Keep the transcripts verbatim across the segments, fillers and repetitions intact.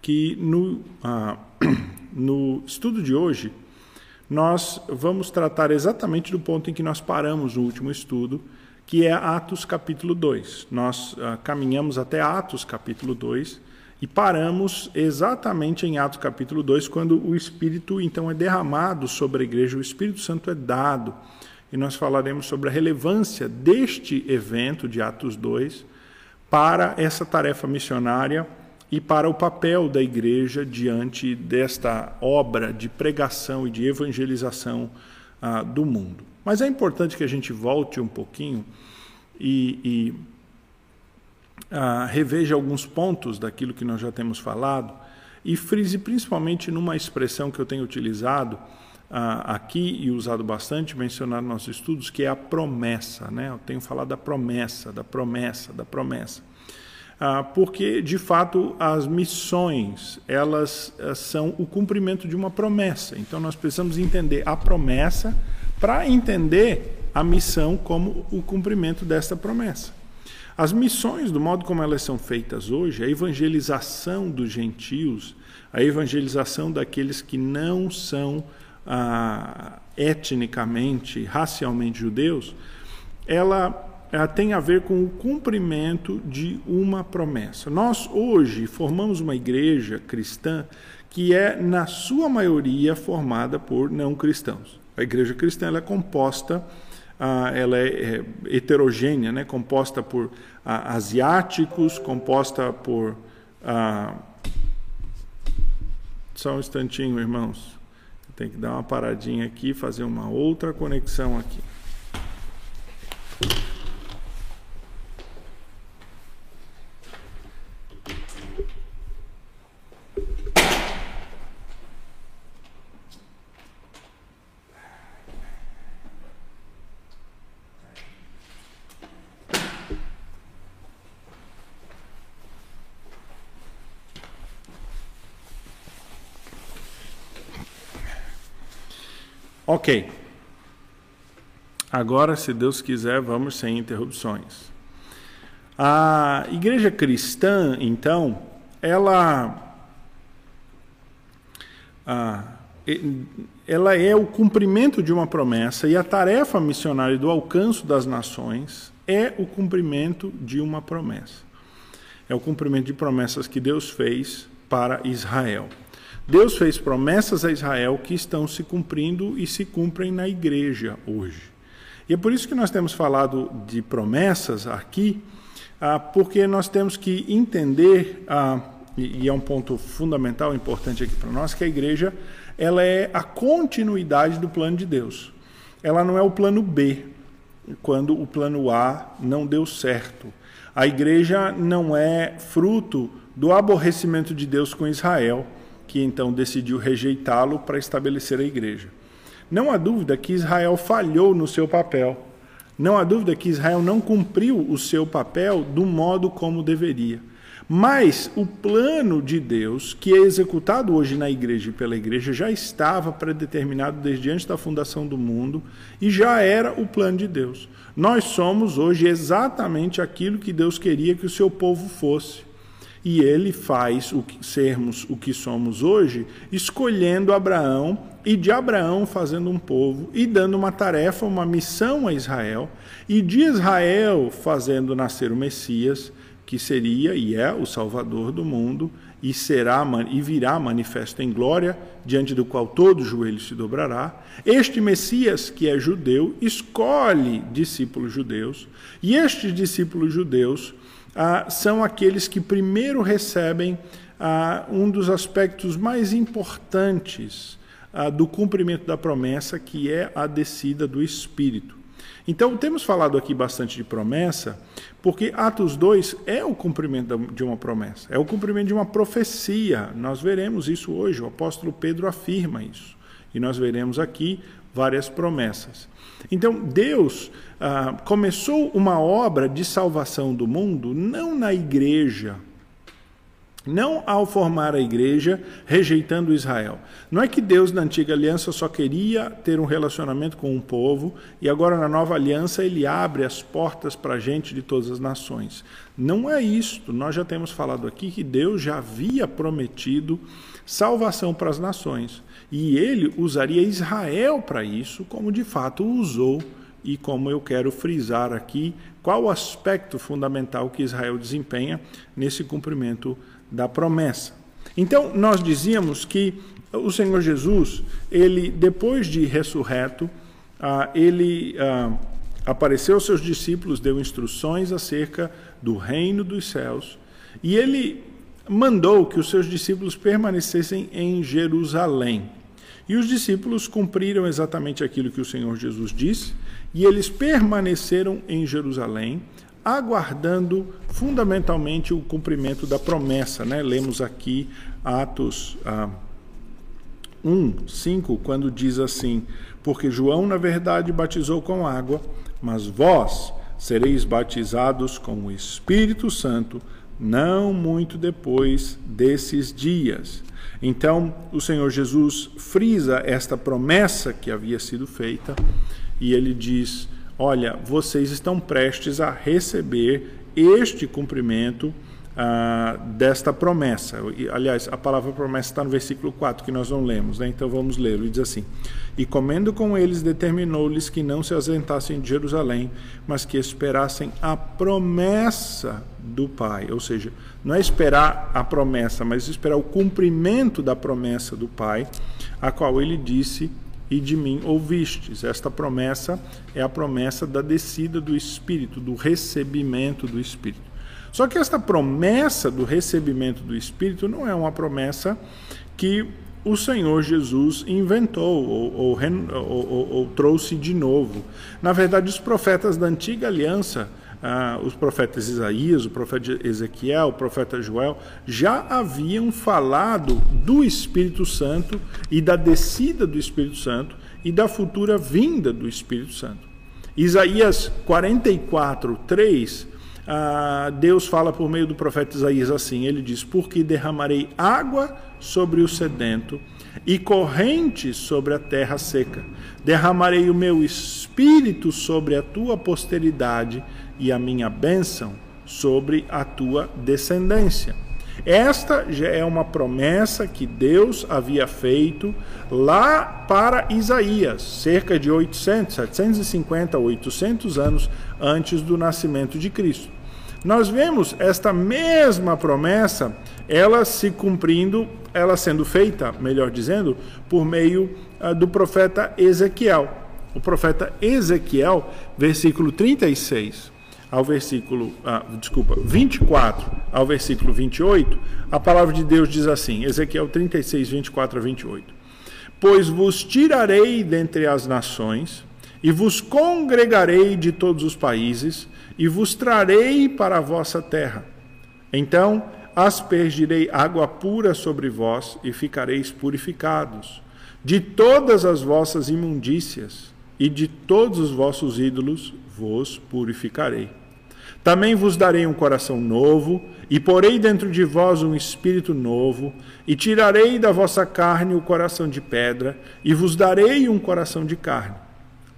que no, ah, no estudo de hoje nós vamos tratar exatamente do ponto em que nós paramos no último estudo, que é Atos capítulo dois. Nós ah, caminhamos até Atos capítulo dois e paramos exatamente em Atos capítulo dois, quando o Espírito então é derramado sobre a igreja, o Espírito Santo é dado. E nós falaremos sobre a relevância deste evento de Atos dois para essa tarefa missionária e para o papel da igreja diante desta obra de pregação e de evangelização ah, do mundo. Mas é importante que a gente volte um pouquinho e, e ah, reveja alguns pontos daquilo que nós já temos falado e frise principalmente numa expressão que eu tenho utilizado ah, aqui e usado bastante, mencionado nos nossos estudos, que é a promessa, né? Eu tenho falado da promessa, da promessa, da promessa. Porque, de fato, as missões, elas são o cumprimento de uma promessa. Então, nós precisamos entender a promessa para entender a missão como o cumprimento dessa promessa. As missões, do modo como elas são feitas hoje, a evangelização dos gentios, a evangelização daqueles que não são ah, etnicamente, racialmente judeus, ela... Ela tem a ver com o cumprimento de uma promessa. Nós, hoje, formamos uma igreja cristã que é, na sua maioria, formada por não cristãos. A igreja cristã ela é composta, ela é heterogênea, né? Composta por asiáticos, composta por... Ah... Só um instantinho, irmãos. Tem que dar uma paradinha aqui, fazer uma outra conexão aqui. Ok, agora, se Deus quiser, vamos sem interrupções. A igreja cristã, então, ela, ela é o cumprimento de uma promessa, e a tarefa missionária do alcance das nações é o cumprimento de uma promessa. É o cumprimento de promessas que Deus fez para Israel. Deus fez promessas a Israel que estão se cumprindo e se cumprem na igreja hoje. E é por isso que nós temos falado de promessas aqui, porque nós temos que entender, e é um ponto fundamental, importante aqui para nós, que a igreja ela é a continuidade do plano de Deus. Ela não é o plano B, quando o plano A não deu certo. A igreja não é fruto do aborrecimento de Deus com Israel, que então decidiu rejeitá-lo para estabelecer a igreja. Não há dúvida que Israel falhou no seu papel. Não há dúvida que Israel não cumpriu o seu papel do modo como deveria. Mas o plano de Deus, que é executado hoje na igreja e pela igreja, já estava predeterminado desde antes da fundação do mundo e já era o plano de Deus. Nós somos hoje exatamente aquilo que Deus queria que o seu povo fosse. E ele faz o que, sermos o que somos hoje, escolhendo Abraão, e de Abraão fazendo um povo, e dando uma tarefa, uma missão a Israel, e de Israel fazendo nascer o Messias, que seria e é o Salvador do mundo, e, será, e virá manifesto em glória, diante do qual todo joelho se dobrará. Este Messias, que é judeu, escolhe discípulos judeus, e estes discípulos judeus, Ah, são aqueles que primeiro recebem ah, um dos aspectos mais importantes ah, do cumprimento da promessa, que é a descida do Espírito. Então, temos falado aqui bastante de promessa, porque Atos dois é o cumprimento de uma promessa, é o cumprimento de uma profecia. Nós veremos isso hoje, o apóstolo Pedro afirma isso, e nós veremos aqui várias promessas. Então, Deus ah, começou uma obra de salvação do mundo, não na igreja, não ao formar a igreja, rejeitando Israel. Não é que Deus na antiga aliança só queria ter um relacionamento com um povo, e agora na nova aliança ele abre as portas para a gente de todas as nações. Não é isto. Nós já temos falado aqui que Deus já havia prometido salvação para as nações, e ele usaria Israel para isso, como de fato usou. E como eu quero frisar aqui, qual o aspecto fundamental que Israel desempenha nesse cumprimento da promessa. Então, nós dizíamos que o Senhor Jesus, ele, depois de ressurreto, ele apareceu aos seus discípulos, deu instruções acerca do reino dos céus, e ele mandou que os seus discípulos permanecessem em Jerusalém. E os discípulos cumpriram exatamente aquilo que o Senhor Jesus disse, e eles permaneceram em Jerusalém, aguardando fundamentalmente o cumprimento da promessa, né? Lemos aqui Atos ah, um, cinco, quando diz assim: porque João, na verdade, batizou com água, mas vós sereis batizados com o Espírito Santo, não muito depois desses dias. Então, o Senhor Jesus frisa esta promessa que havia sido feita, e ele diz: olha, vocês estão prestes a receber este cumprimento ah, desta promessa. E, aliás, a palavra promessa está no versículo quatro, que nós não lemos, né? Então vamos ler. Ele diz assim: e comendo com eles, determinou-lhes que não se ausentassem de Jerusalém, mas que esperassem a promessa do Pai. Ou seja, não é esperar a promessa, mas esperar o cumprimento da promessa do Pai, a qual ele disse: e de mim ouvistes. Esta promessa é a promessa da descida do Espírito, do recebimento do Espírito. Só que esta promessa do recebimento do Espírito não é uma promessa que o Senhor Jesus inventou ou, ou, ou, ou trouxe de novo. Na verdade, os profetas da antiga aliança, ah, os profetas Isaías, o profeta Ezequiel, o profeta Joel, já haviam falado do Espírito Santo e da descida do Espírito Santo e da futura vinda do Espírito Santo. Isaías quarenta e quatro, três, ah, Deus fala por meio do profeta Isaías assim, ele diz: porque derramarei água sobre o sedento e corrente sobre a terra seca. Derramarei o meu espírito sobre a tua posteridade e a minha bênção sobre a tua descendência. Esta já é uma promessa que Deus havia feito lá para Isaías, cerca de oitocentos, setecentos e cinquenta, oitocentos anos antes do nascimento de Cristo. Nós vemos esta mesma promessa, ela se cumprindo, ela sendo feita, melhor dizendo, por meio uh, do profeta Ezequiel. O profeta Ezequiel, versículo trinta e seis ao versículo, ah, desculpa, vinte e quatro ao versículo vinte e oito, a palavra de Deus diz assim, Ezequiel trinta e seis, vinte e quatro a vinte e oito: pois vos tirarei dentre as nações, e vos congregarei de todos os países, e vos trarei para a vossa terra. Então aspergirei água pura sobre vós, e ficareis purificados de todas as vossas imundícias, e de todos os vossos ídolos vos purificarei. Também vos darei um coração novo, e porei dentro de vós um espírito novo, e tirarei da vossa carne o coração de pedra, e vos darei um coração de carne.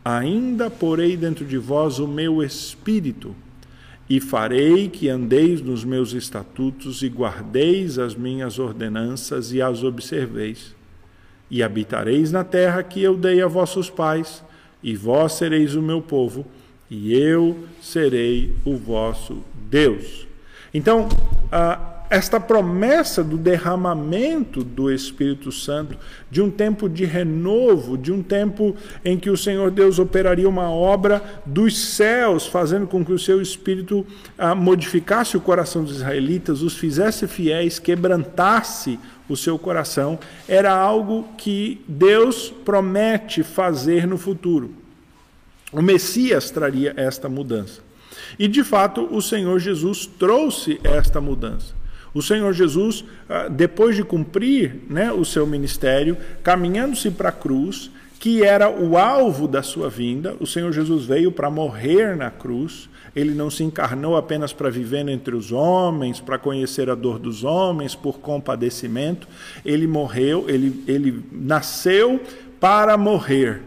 Ainda porei dentro de vós o meu espírito, e farei que andeis nos meus estatutos, e guardeis as minhas ordenanças, e as observeis. E habitareis na terra que eu dei a vossos pais, e vós sereis o meu povo, e eu serei o vosso Deus. Então, ah, esta promessa do derramamento do Espírito Santo, de um tempo de renovo, de um tempo em que o Senhor Deus operaria uma obra dos céus, fazendo com que o seu Espírito ah, modificasse o coração dos israelitas, os fizesse fiéis, quebrantasse o seu coração, era algo que Deus promete fazer no futuro. O Messias traria esta mudança. E, de fato, o Senhor Jesus trouxe esta mudança. O Senhor Jesus, depois de cumprir, né, o seu ministério, caminhando-se para a cruz, que era o alvo da sua vinda, o Senhor Jesus veio para morrer na cruz, Ele não se encarnou apenas para viver entre os homens, para conhecer a dor dos homens, por compadecimento. Ele morreu, ele, ele nasceu para morrer.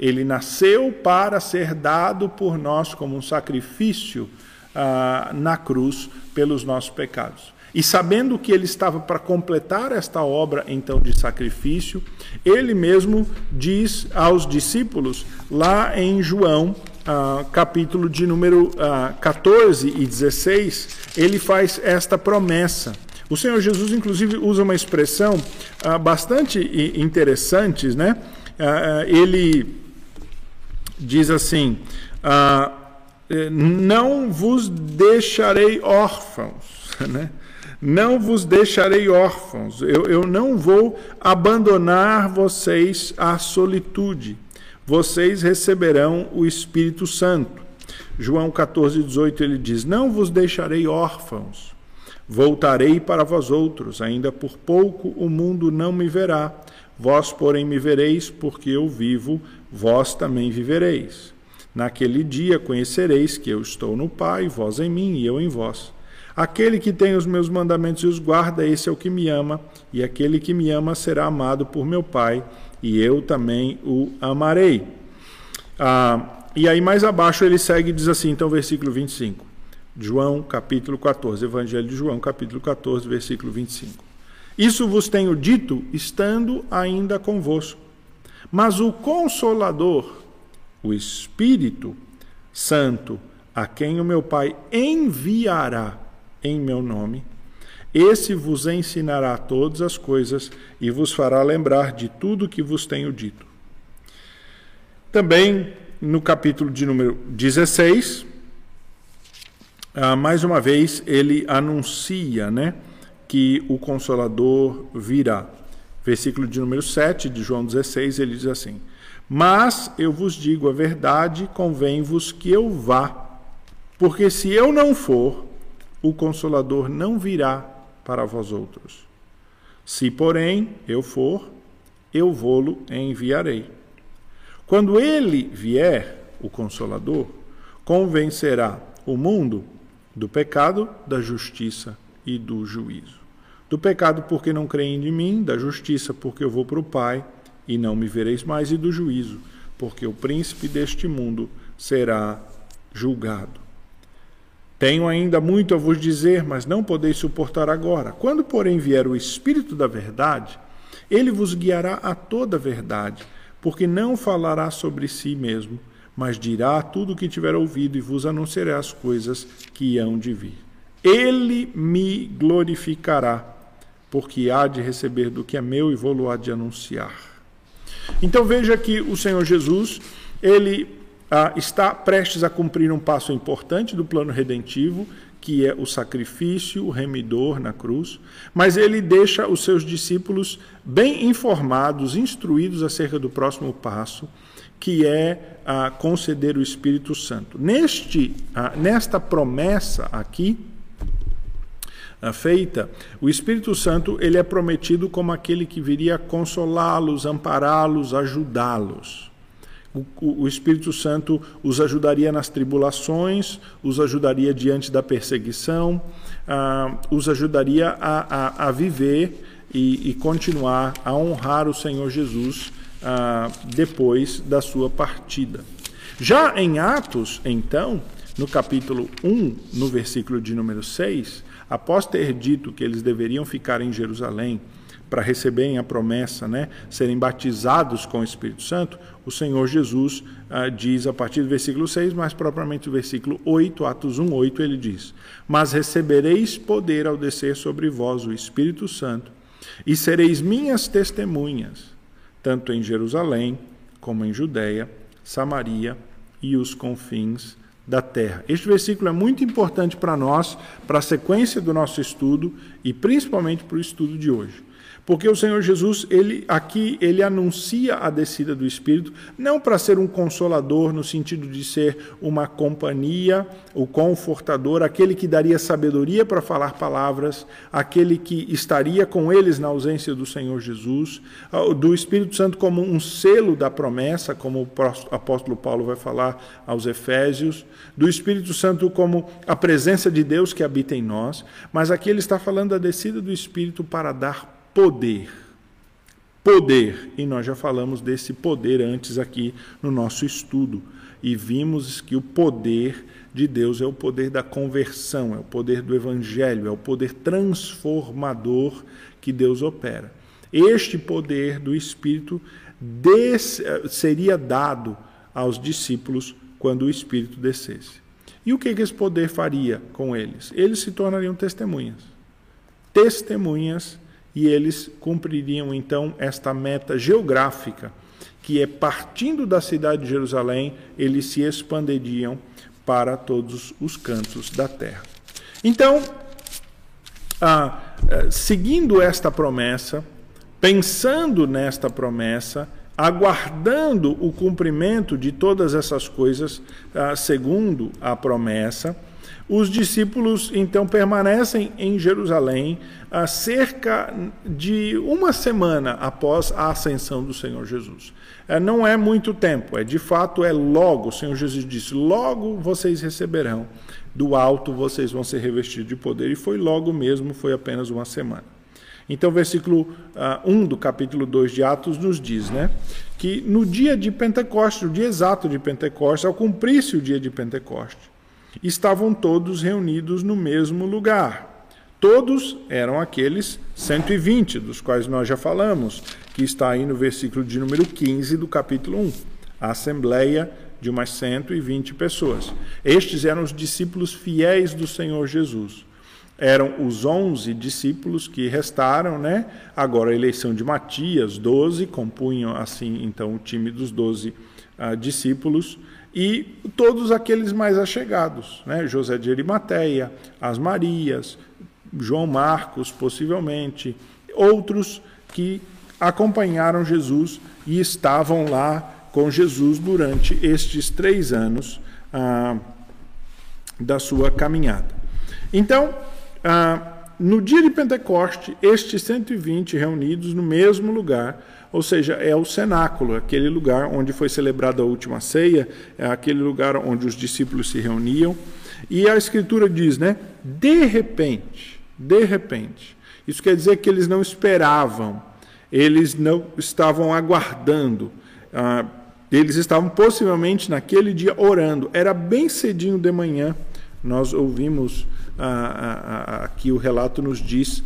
Ele nasceu para ser dado por nós como um sacrifício ah, na cruz pelos nossos pecados. E sabendo que ele estava para completar esta obra, então, de sacrifício, ele mesmo diz aos discípulos, lá em João, ah, capítulo de número ah, quatorze e dezesseis, ele faz esta promessa. O Senhor Jesus, inclusive, usa uma expressão ah, bastante interessante, né? Ah, ele diz assim, ah, não vos deixarei órfãos, né? Não vos deixarei órfãos, eu, eu não vou abandonar vocês à solitude, vocês receberão o Espírito Santo. João quatorze, dezoito, ele diz, não vos deixarei órfãos, voltarei para vós outros, ainda por pouco o mundo não me verá, vós, porém, me vereis, porque eu vivo, vós também vivereis. Naquele dia conhecereis que eu estou no Pai, vós em mim e eu em vós. Aquele que tem os meus mandamentos e os guarda, esse é o que me ama, e aquele que me ama será amado por meu Pai, e eu também o amarei. Ah, e aí mais abaixo ele segue e diz assim, então, versículo vinte e cinco, João capítulo quatorze, Evangelho de João capítulo quatorze, versículo vinte e cinco. Isso vos tenho dito, estando ainda convosco, mas o Consolador, o Espírito Santo, a quem o meu Pai enviará, em meu nome, esse vos ensinará todas as coisas e vos fará lembrar de tudo que vos tenho dito. Também no capítulo de número dezesseis, mais uma vez ele anuncia, né, que o Consolador virá. Versículo de número sete de João dezesseis, ele diz assim, mas eu vos digo a verdade, convém-vos que eu vá, porque se eu não for, o Consolador não virá para vós outros. Se, porém, eu for, eu vou-lo enviarei. Quando ele vier, o Consolador, convencerá o mundo do pecado, da justiça e do juízo. Do pecado, porque não creem em mim, da justiça, porque eu vou para o Pai e não me vereis mais, e do juízo, porque o príncipe deste mundo será julgado. Tenho ainda muito a vos dizer, mas não podeis suportar agora. Quando, porém, vier o Espírito da verdade, ele vos guiará a toda a verdade, porque não falará sobre si mesmo, mas dirá tudo o que tiver ouvido e vos anunciará as coisas que hão de vir. Ele me glorificará, porque há de receber do que é meu e vou-lo há de anunciar. Então veja que o Senhor Jesus, ele... Ah, está prestes a cumprir um passo importante do plano redentivo, que é o sacrifício, o remidor na cruz, mas ele deixa os seus discípulos bem informados, instruídos acerca do próximo passo, que é ah, conceder o Espírito Santo. Neste, ah, nesta promessa aqui, feita, o Espírito Santo ele é prometido como aquele que viria consolá-los, ampará-los, ajudá-los. O Espírito Santo os ajudaria nas tribulações, os ajudaria diante da perseguição, ah, os ajudaria a, a, a viver e, e continuar a honrar o Senhor Jesus ah, depois da sua partida. Já em Atos, então, no capítulo um, no versículo de número seis, após ter dito que eles deveriam ficar em Jerusalém, para receberem a promessa, né, serem batizados com o Espírito Santo, o Senhor Jesus ah, diz a partir do versículo seis, mas propriamente o versículo oito, Atos um, oito, ele diz, mas recebereis poder ao descer sobre vós o Espírito Santo, e sereis minhas testemunhas, tanto em Jerusalém, como em Judeia, Samaria e os confins da terra. Este versículo é muito importante para nós, para a sequência do nosso estudo, e principalmente para o estudo de hoje. Porque o Senhor Jesus, ele, aqui, ele anuncia a descida do Espírito, não para ser um consolador, no sentido de ser uma companhia, o confortador, aquele que daria sabedoria para falar palavras, aquele que estaria com eles na ausência do Senhor Jesus, do Espírito Santo como um selo da promessa, como o apóstolo Paulo vai falar aos Efésios, do Espírito Santo como a presença de Deus que habita em nós, mas aqui ele está falando da descida do Espírito para dar poder, poder, e nós já falamos desse poder antes aqui no nosso estudo, e vimos que o poder de Deus é o poder da conversão, é o poder do evangelho, é o poder transformador que Deus opera. Este poder do Espírito des- seria dado aos discípulos quando o Espírito descesse. E o que que esse poder faria com eles? Eles se tornariam testemunhas, testemunhas e eles cumpririam, então, esta meta geográfica, que é partindo da cidade de Jerusalém, eles se expanderiam para todos os cantos da terra. Então, ah, seguindo esta promessa, pensando nesta promessa, aguardando o cumprimento de todas essas coisas, ah, segundo a promessa, os discípulos, então, permanecem em Jerusalém há cerca de uma semana após a ascensão do Senhor Jesus. É, não é muito tempo, é de fato, é logo. O Senhor Jesus disse, logo vocês receberão, do alto vocês vão ser revestidos de poder. E foi logo mesmo, foi apenas uma semana. Então, versículo uh, um do capítulo dois de Atos nos diz, né, que no dia de Pentecostes, o dia exato de Pentecostes, ao cumprir-se o dia de Pentecostes, estavam todos reunidos no mesmo lugar. Todos eram aqueles cento e vinte, dos quais nós já falamos, que está aí no versículo de número quinze do capítulo um. A assembleia de umas cento e vinte pessoas. Estes eram os discípulos fiéis do Senhor Jesus. Eram os onze discípulos que restaram, né? Agora a eleição de Matias, doze, compunham assim então o time dos doze uh, discípulos, e todos aqueles mais achegados, né? José de Arimateia, as Marias, João Marcos, possivelmente, outros que acompanharam Jesus e estavam lá com Jesus durante estes três anos ah, da sua caminhada. Então, ah, no dia de Pentecoste, estes cento e vinte reunidos no mesmo lugar, ou seja, é o cenáculo, aquele lugar onde foi celebrada a última ceia, é aquele lugar onde os discípulos se reuniam. E a Escritura diz, né? De repente, de repente. Isso quer dizer que eles não esperavam, eles não estavam aguardando, ah, eles estavam possivelmente naquele dia orando. Era bem cedinho de manhã, nós ouvimos, ah, ah, aqui o relato nos diz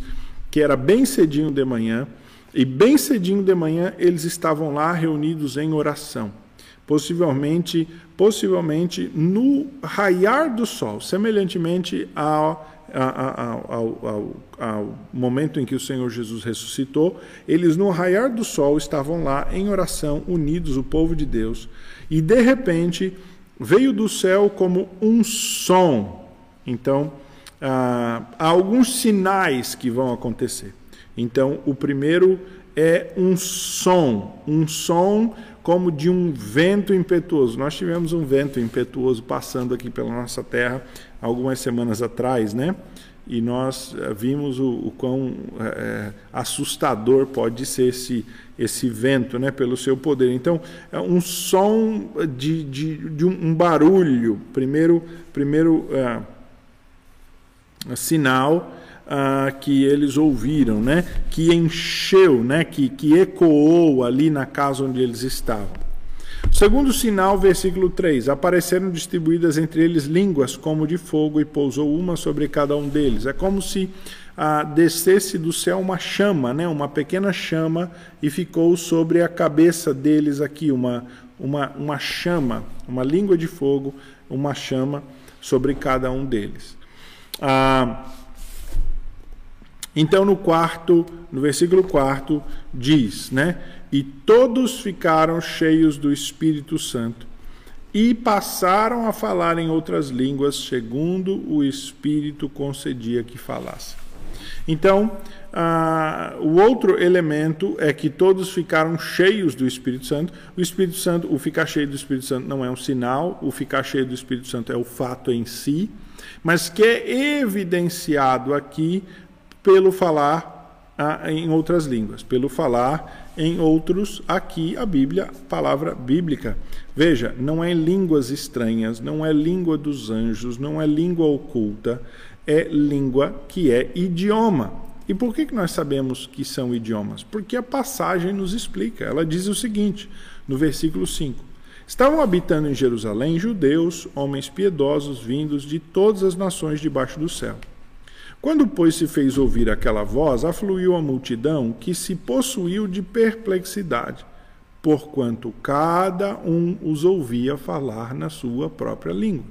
que era bem cedinho de manhã, e bem cedinho de manhã eles estavam lá reunidos em oração, possivelmente, possivelmente no raiar do sol, semelhantemente ao, ao, ao, ao, ao momento em que o Senhor Jesus ressuscitou. Eles no raiar do sol estavam lá em oração, unidos, o povo de Deus, e de repente veio do céu como um som, então há alguns sinais que vão acontecer. Então, o primeiro é um som, um som como de um vento impetuoso. Nós tivemos um vento impetuoso passando aqui pela nossa terra algumas semanas atrás, né? E nós vimos o, o quão é, assustador pode ser esse, esse vento, né? Pelo seu poder. Então, é um som de, de, de um barulho, primeiro, primeiro é, sinal, Uh, que eles ouviram, né? Que encheu, né? que, que ecoou ali na casa onde eles estavam. Segundo sinal, versículo três, apareceram distribuídas entre eles línguas como de fogo e pousou uma sobre cada um deles. É como se uh, descesse do céu uma chama, né? Uma pequena chama, e ficou sobre a cabeça deles aqui, uma, uma, uma chama, uma língua de fogo, uma chama sobre cada um deles. Ah... Uh, Então, no quarto, no versículo quatro, diz, né? E todos ficaram cheios do Espírito Santo e passaram a falar em outras línguas, segundo o Espírito concedia que falassem. Então, ah, o outro elemento é que todos ficaram cheios do Espírito Santo. O Espírito Santo, o ficar cheio do Espírito Santo não é um sinal, o ficar cheio do Espírito Santo é o fato em si, mas que é evidenciado aqui pelo falar ah, em outras línguas, pelo falar em outros, aqui a Bíblia, palavra bíblica. Veja, não é línguas estranhas, não é língua dos anjos, não é língua oculta, é língua que é idioma. E por que nós sabemos que são idiomas? Porque a passagem nos explica. Ela diz o seguinte, no versículo cinco. Estavam habitando em Jerusalém judeus, homens piedosos, vindos de todas as nações debaixo do céu. Quando, pois, se fez ouvir aquela voz, afluiu a multidão que se possuiu de perplexidade, porquanto cada um os ouvia falar na sua própria língua.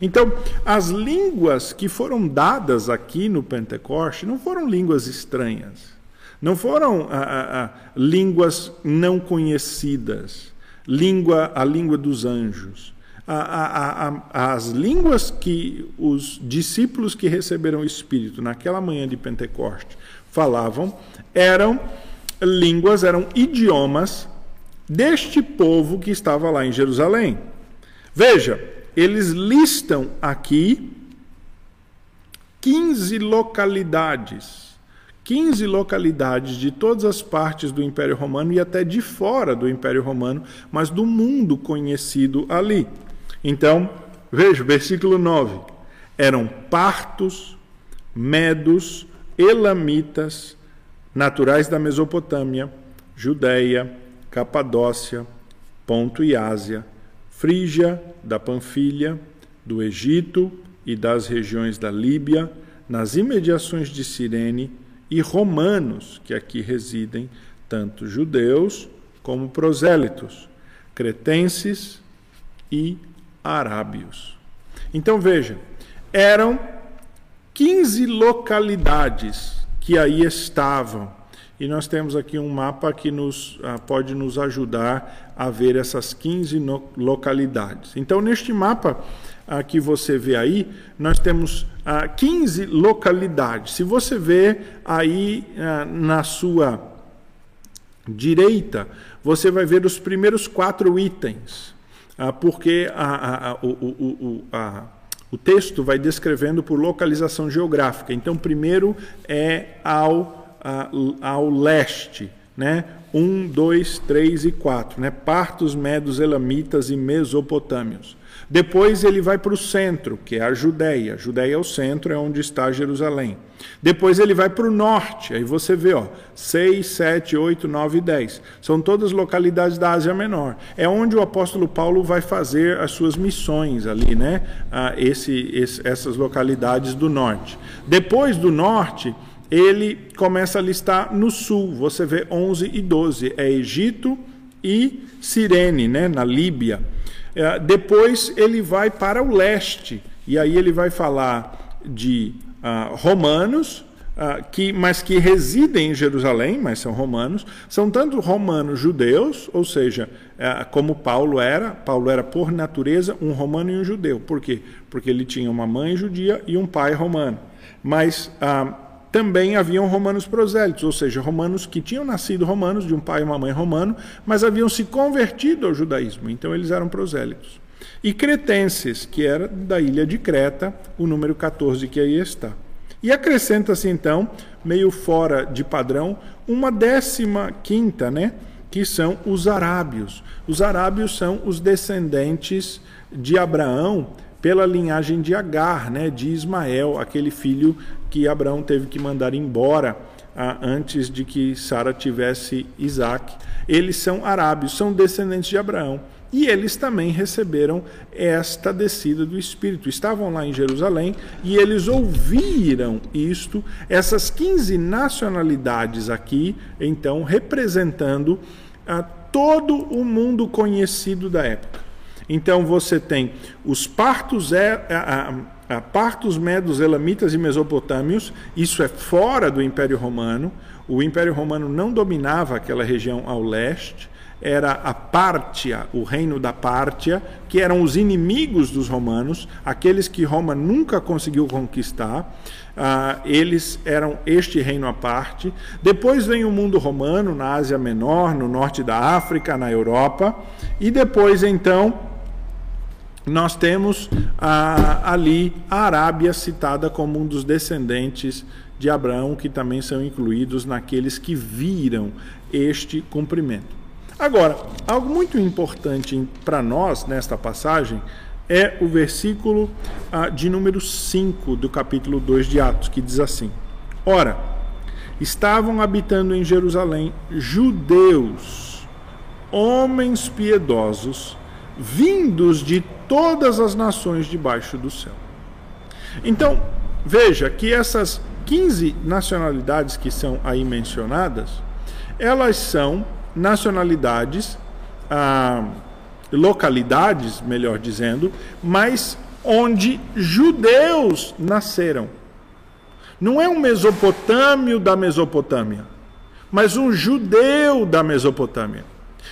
Então, as línguas que foram dadas aqui no Pentecoste não foram línguas estranhas, não foram ah, ah, ah, línguas não conhecidas, língua, a língua dos anjos. Ah, ah, ah, as línguas que os discípulos que receberam o Espírito naquela manhã de Pentecoste falavam eram línguas, eram idiomas deste povo que estava lá em Jerusalém. Veja, eles listam aqui quinze localidades. quinze localidades de todas as partes do Império Romano e até de fora do Império Romano, mas do mundo conhecido ali. Então, veja, versículo nove. Eram partos, medos, elamitas, naturais da Mesopotâmia, Judeia, Capadócia, Ponto e Ásia, Frígia, da Panfilha, do Egito e das regiões da Líbia, nas imediações de Cirene, e romanos que aqui residem, tanto judeus como prosélitos, cretenses e arábios. Então veja, eram quinze localidades que aí estavam. E nós temos aqui um mapa que nos, pode nos ajudar a ver essas quinze localidades. Então, neste mapa ah, que você vê aí, nós temos ah, quinze localidades. Se você vê aí ah, na sua direita, você vai ver os primeiros quatro itens, ah, porque a, a, a, o... o, o a, O texto vai descrevendo por localização geográfica. Então, primeiro é ao... ao leste, né? Um, dois, três e quatro, né? Partos, medos, elamitas e mesopotâmios. Depois ele vai para o centro, que é a Judeia. Judeia é o centro, é onde está Jerusalém. Depois ele vai para o norte, aí você vê, ó, seis, sete, oito, nove e dez. São todas localidades da Ásia Menor. É onde o apóstolo Paulo vai fazer as suas missões ali, né? Ah, esse, esse, essas localidades do norte. Depois do norte, ele começa a listar no sul, você vê onze e doze, é Egito e Cirene, né, na Líbia. É, depois ele vai para o leste, e aí ele vai falar de ah, romanos, ah, que, mas que residem em Jerusalém, mas são romanos, são tanto romanos judeus, ou seja, ah, como Paulo era, Paulo era por natureza um romano e um judeu. Por quê? Porque ele tinha uma mãe judia e um pai romano, mas... Ah, também haviam romanos prosélitos, ou seja, romanos que tinham nascido romanos, de um pai e uma mãe romano, mas haviam se convertido ao judaísmo, então eles eram prosélitos. E cretenses, que era da ilha de Creta, o número quatorze que aí está. E acrescenta-se então, meio fora de padrão, uma décima quinta, né, que são os arábios. Os arábios são os descendentes de Abraão, pela linhagem de Agar, né, de Ismael, aquele filho que Abraão teve que mandar embora ah, antes de que Sara tivesse Isaac. Eles são arábios, são descendentes de Abraão. E eles também receberam esta descida do Espírito. Estavam lá em Jerusalém e eles ouviram isto, essas quinze nacionalidades aqui, então, representando ah, todo o mundo conhecido da época. Então você tem os partos, partos, medos, elamitas e mesopotâmios, isso é fora do Império Romano, o Império Romano não dominava aquela região ao leste, era a Pártia, o reino da Pártia, que eram os inimigos dos romanos, aqueles que Roma nunca conseguiu conquistar. Uh, eles eram este reino à parte. Depois vem o mundo romano, na Ásia Menor, no norte da África, na Europa. E depois, então, nós temos ah, ali a Arábia citada como um dos descendentes de Abraão, que também são incluídos naqueles que viram este cumprimento. Agora, algo muito importante para nós nesta passagem é o versículo ah, de número cinco do capítulo dois de Atos, que diz assim: Ora, estavam habitando em Jerusalém judeus, homens piedosos, vindos de todas as nações debaixo do céu. Então, veja que essas quinze nacionalidades que são aí mencionadas, elas são nacionalidades, ah, localidades, melhor dizendo, mas onde judeus nasceram. Não é um mesopotâmio da Mesopotâmia, mas um judeu da Mesopotâmia.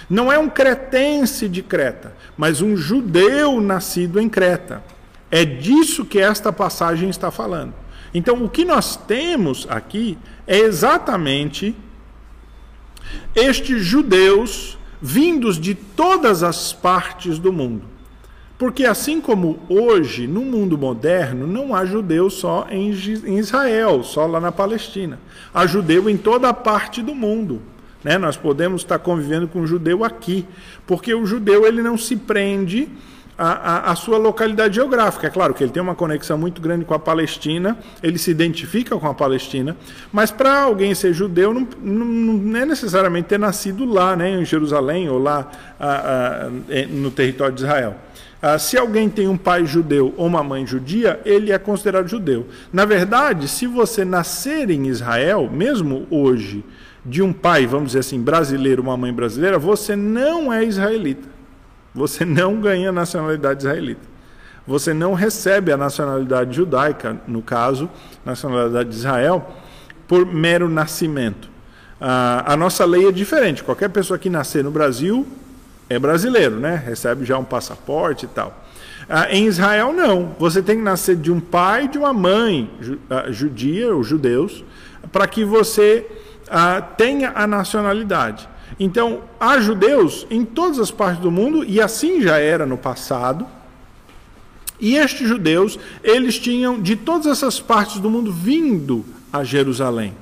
Não é um cretense de Creta, mas um judeu nascido em Creta. É disso que esta passagem está falando. Então, o que nós temos aqui é exatamente estes judeus vindos de todas as partes do mundo. Porque assim como hoje, no mundo moderno, não há judeu só em Israel, só lá na Palestina. Há judeu em toda a parte do mundo. Né? Nós podemos estar convivendo com o judeu aqui, porque o judeu ele não se prende à, à, à sua localidade geográfica. É claro que ele tem uma conexão muito grande com a Palestina, ele se identifica com a Palestina, mas para alguém ser judeu não, não, não é necessariamente ter nascido lá, né, em Jerusalém ou lá a, a, no território de Israel. Ah, se alguém tem um pai judeu ou uma mãe judia, ele é considerado judeu. Na verdade, se você nascer em Israel, mesmo hoje, de um pai, vamos dizer assim, brasileiro, uma mãe brasileira, você não é israelita. Você não ganha nacionalidade israelita. Você não recebe a nacionalidade judaica, no caso, nacionalidade de Israel, por mero nascimento. Ah, a nossa lei é diferente. Qualquer pessoa que nascer no Brasil é brasileiro, né? Recebe já um passaporte e tal. Ah, em Israel, não. Você tem que nascer de um pai e de uma mãe ju- ah, judia ou judeus, para que você ah, tenha a nacionalidade. Então, há judeus em todas as partes do mundo, e assim já era no passado. E estes judeus, eles tinham de todas essas partes do mundo vindo a Jerusalém.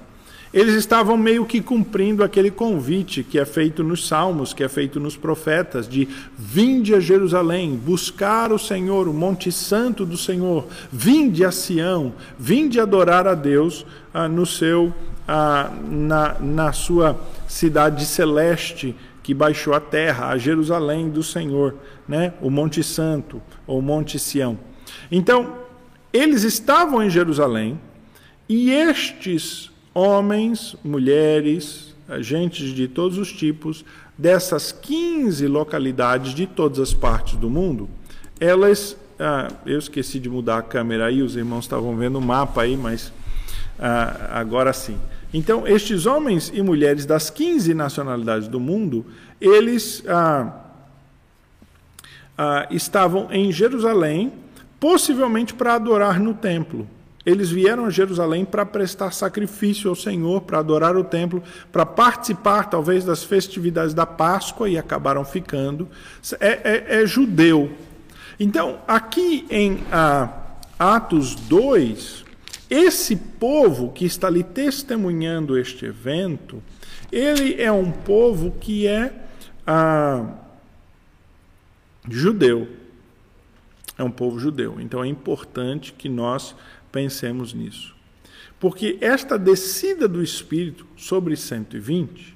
Eles estavam meio que cumprindo aquele convite que é feito nos salmos, que é feito nos profetas, de vinde a Jerusalém, buscar o Senhor, o monte santo do Senhor, vinde a Sião, vinde adorar a Deus ah, no seu, ah, na, na sua cidade celeste, que baixou a terra, a Jerusalém do Senhor, né? O monte santo, ou monte Sião. Então, eles estavam em Jerusalém, e estes homens, mulheres, gentes de todos os tipos, dessas quinze localidades de todas as partes do mundo, elas, ah, eu esqueci de mudar a câmera aí, os irmãos estavam vendo o mapa aí, mas ah, agora sim. Então, estes homens e mulheres das quinze nacionalidades do mundo, eles ah, ah, estavam em Jerusalém, possivelmente para adorar no templo. Eles vieram a Jerusalém para prestar sacrifício ao Senhor, para adorar o templo, para participar talvez das festividades da Páscoa, e acabaram ficando. É, é, é judeu. Então, aqui em ah, Atos dois, esse povo que está ali testemunhando este evento, ele é um povo que é ah, judeu. É um povo judeu. Então, é importante que nós pensemos nisso. Porque esta descida do Espírito sobre cento e vinte,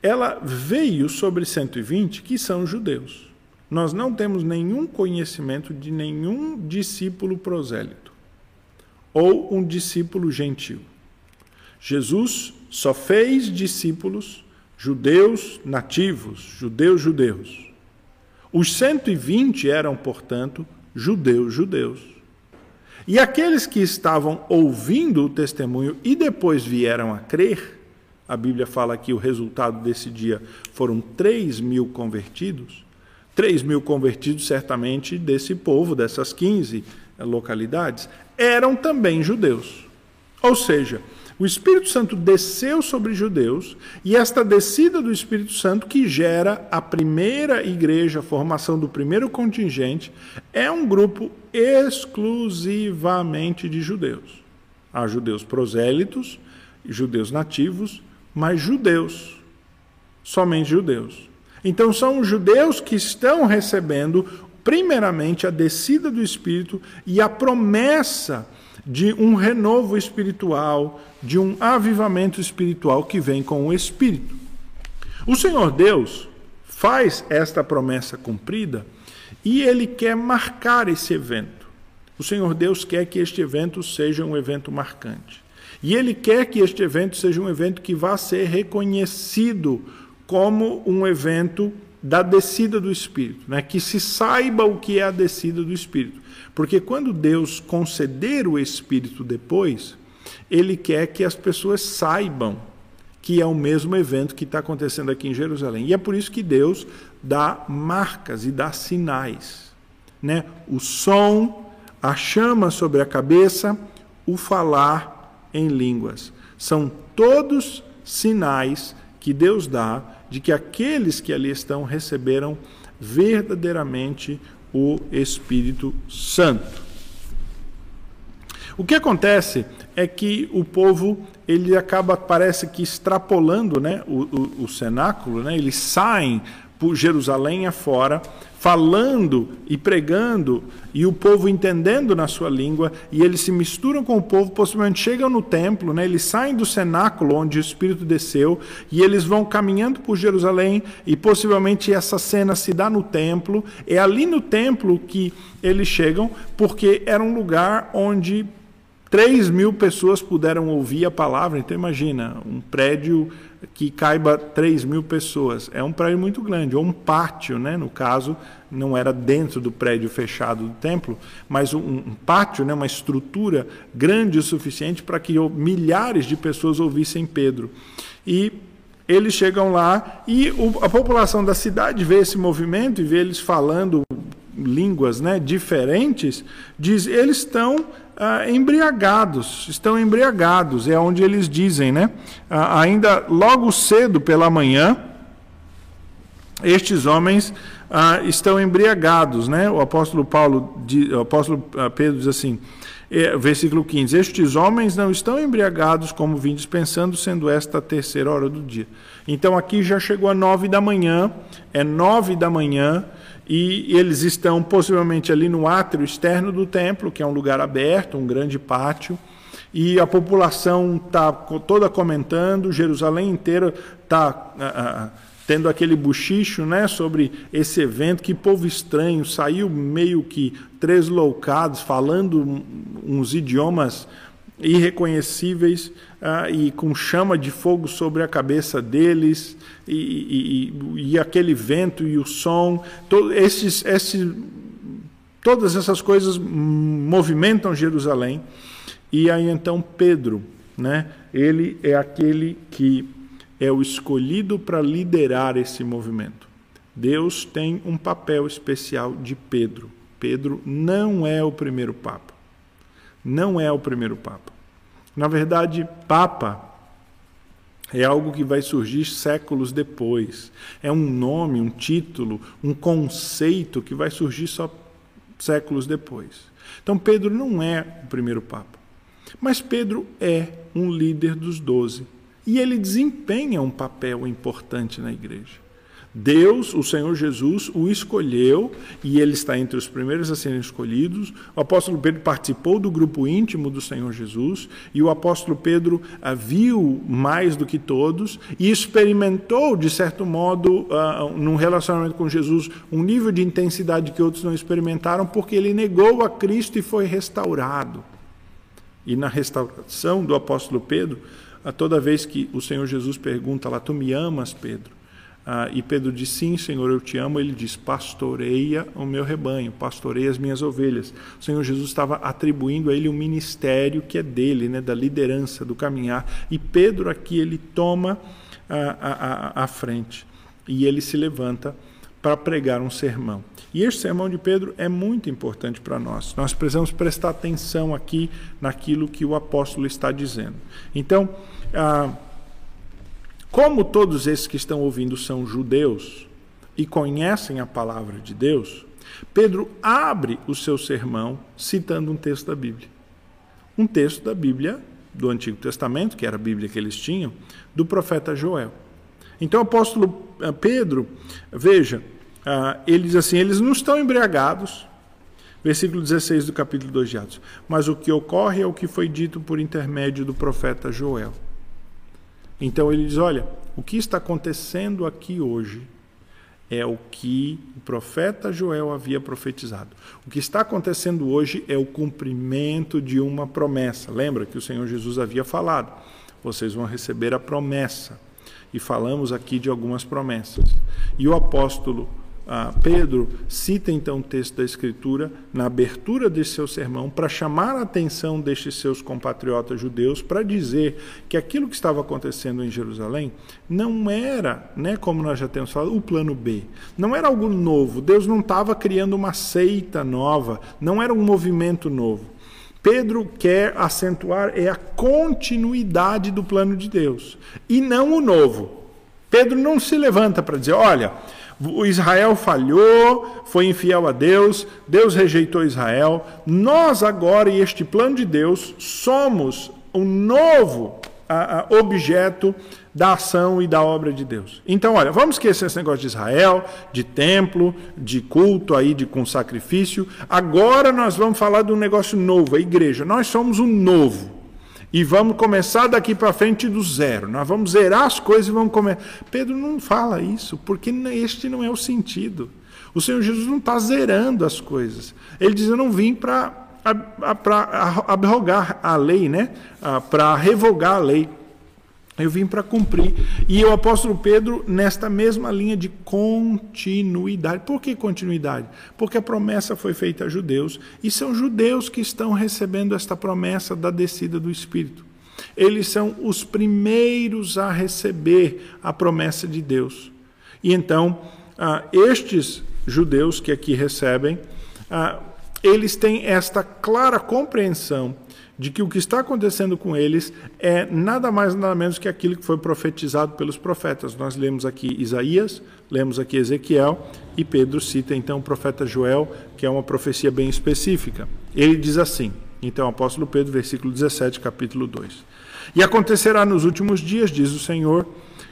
ela veio sobre cento e vinte que são judeus. Nós não temos nenhum conhecimento de nenhum discípulo prosélito ou um discípulo gentil. Jesus só fez discípulos judeus nativos, judeus judeus. Os cento e vinte eram, portanto, judeus judeus. E aqueles que estavam ouvindo o testemunho e depois vieram a crer, a Bíblia fala que o resultado desse dia foram três mil convertidos, três mil convertidos certamente desse povo, dessas quinze localidades, eram também judeus. Ou seja, o Espírito Santo desceu sobre judeus, e esta descida do Espírito Santo, que gera a primeira igreja, a formação do primeiro contingente, é um grupo exclusivamente de judeus. Há judeus prosélitos, judeus nativos, mas judeus, somente judeus. Então são os judeus que estão recebendo primeiramente a descida do Espírito e a promessa de um renovo espiritual, de um avivamento espiritual que vem com o Espírito. O Senhor Deus faz esta promessa cumprida e Ele quer marcar esse evento. O Senhor Deus quer que este evento seja um evento marcante. E Ele quer que este evento seja um evento que vá ser reconhecido como um evento da descida do Espírito, né? Que se saiba o que é a descida do Espírito. Porque quando Deus conceder o Espírito depois, Ele quer que as pessoas saibam que é o mesmo evento que está acontecendo aqui em Jerusalém. E é por isso que Deus dá marcas e dá sinais, né? O som, a chama sobre a cabeça, o falar em línguas. São todos sinais que Deus dá de que aqueles que ali estão receberam verdadeiramente o Espírito Santo. O que acontece é que o povo, ele acaba, parece que extrapolando, né, o, o, o cenáculo, né, eles saem por Jerusalém afora, falando e pregando, e o povo entendendo na sua língua, e eles se misturam com o povo, possivelmente chegam no templo, né, eles saem do cenáculo onde o Espírito desceu, e eles vão caminhando por Jerusalém, e possivelmente essa cena se dá no templo, é ali no templo que eles chegam, porque era um lugar onde três mil pessoas puderam ouvir a palavra. Então imagina, um prédio que caiba três mil pessoas. É um prédio muito grande, ou um pátio, né? No caso, não era dentro do prédio fechado do templo, mas um, um pátio, né? Uma estrutura grande o suficiente para que milhares de pessoas ouvissem Pedro. E eles chegam lá e o, a população da cidade vê esse movimento e vê eles falando línguas, né, diferentes, diz, eles estão ah, embriagados, estão embriagados, é onde eles dizem, né? Ah, ainda logo cedo pela manhã, estes homens ah, estão embriagados, né? O apóstolo Paulo, o apóstolo Pedro diz assim, versículo quinze, estes homens não estão embriagados como vindes pensando, sendo esta a terceira hora do dia. Então aqui já chegou a nove da manhã, é nove da manhã, e eles estão possivelmente ali no átrio externo do templo, que é um lugar aberto, um grande pátio, e a população está toda comentando, Jerusalém inteira está ah, ah, tendo aquele buchicho, né, sobre esse evento, que povo estranho, saiu meio que tresloucados, falando uns idiomas irreconhecíveis, ah, e com chama de fogo sobre a cabeça deles, e, e, e aquele vento e o som, to, esses, esses, todas essas coisas movimentam Jerusalém. E aí então Pedro, né, ele é aquele que é o escolhido para liderar esse movimento. Deus tem um papel especial de Pedro. Pedro não é o primeiro papa. Não é o primeiro Papa. Na verdade, Papa é algo que vai surgir séculos depois. É um nome, um título, um conceito que vai surgir só séculos depois. Então, Pedro não é o primeiro Papa. Mas Pedro é um líder dos doze. E ele desempenha um papel importante na igreja. Deus, o Senhor Jesus, o escolheu, e ele está entre os primeiros a serem escolhidos. O apóstolo Pedro participou do grupo íntimo do Senhor Jesus, e o apóstolo Pedro ah, viu mais do que todos, e experimentou, de certo modo, ah, num relacionamento com Jesus, um nível de intensidade que outros não experimentaram, porque ele negou a Cristo e foi restaurado. E na restauração do apóstolo Pedro, ah, toda vez que o Senhor Jesus pergunta lá, tu me amas, Pedro? Ah, e Pedro disse, sim, Senhor, eu te amo. Ele diz, pastoreia o meu rebanho, pastoreia as minhas ovelhas. O Senhor Jesus estava atribuindo a ele um ministério que é dele, né, da liderança, do caminhar. E Pedro aqui, ele toma a, a, a frente e ele se levanta para pregar um sermão. E este sermão de Pedro é muito importante para nós. Nós precisamos prestar atenção aqui naquilo que o apóstolo está dizendo. Então, ah, como todos esses que estão ouvindo são judeus e conhecem a palavra de Deus, Pedro abre o seu sermão citando um texto da Bíblia. Um texto da Bíblia do Antigo Testamento, que era a Bíblia que eles tinham, do profeta Joel. Então o apóstolo Pedro, veja, ele diz assim, eles não estão embriagados, versículo dezesseis do capítulo dois de Atos, mas o que ocorre é o que foi dito por intermédio do profeta Joel. Então ele diz, olha, o que está acontecendo aqui hoje é o que o profeta Joel havia profetizado. O que está acontecendo hoje é o cumprimento de uma promessa. Lembra que o Senhor Jesus havia falado, vocês vão receber a promessa. E falamos aqui de algumas promessas. E o apóstolo ah, Pedro cita então o texto da Escritura na abertura de seu sermão para chamar a atenção destes seus compatriotas judeus, para dizer que aquilo que estava acontecendo em Jerusalém não era, né, como nós já temos falado, o plano B. Não era algo novo. Deus não estava criando uma seita nova, não era um movimento novo. Pedro quer acentuar é a continuidade do plano de Deus, e não o novo. Pedro não se levanta para dizer, olha, o Israel falhou, foi infiel a Deus, Deus rejeitou Israel, nós agora, e este plano de Deus, somos um novo a, a, objeto da ação e da obra de Deus. Então, olha, vamos esquecer esse negócio de Israel, de templo, de culto aí, de, com sacrifício. Agora nós vamos falar de um negócio novo, a igreja. Nós somos um novo. E vamos começar daqui para frente do zero. Nós vamos zerar as coisas e vamos começar. Pedro não fala isso, porque este não é o sentido. O Senhor Jesus não está zerando as coisas. Ele diz, eu não vim para para abrogar a lei, né? Para revogar a lei. Eu vim para cumprir. E o apóstolo Pedro, nesta mesma linha de continuidade. Por que continuidade? Porque a promessa foi feita a judeus, e são judeus que estão recebendo esta promessa da descida do Espírito. Eles são os primeiros a receber a promessa de Deus. E então, estes judeus que aqui recebem, eles têm esta clara compreensão de que o que está acontecendo com eles é nada mais nada menos que aquilo que foi profetizado pelos profetas. Nós lemos aqui Isaías, lemos aqui Ezequiel, e Pedro cita então o profeta Joel, que é uma profecia bem específica. Ele diz assim, então apóstolo Pedro, versículo dezessete, capítulo dois. E acontecerá nos últimos dias, diz o Senhor,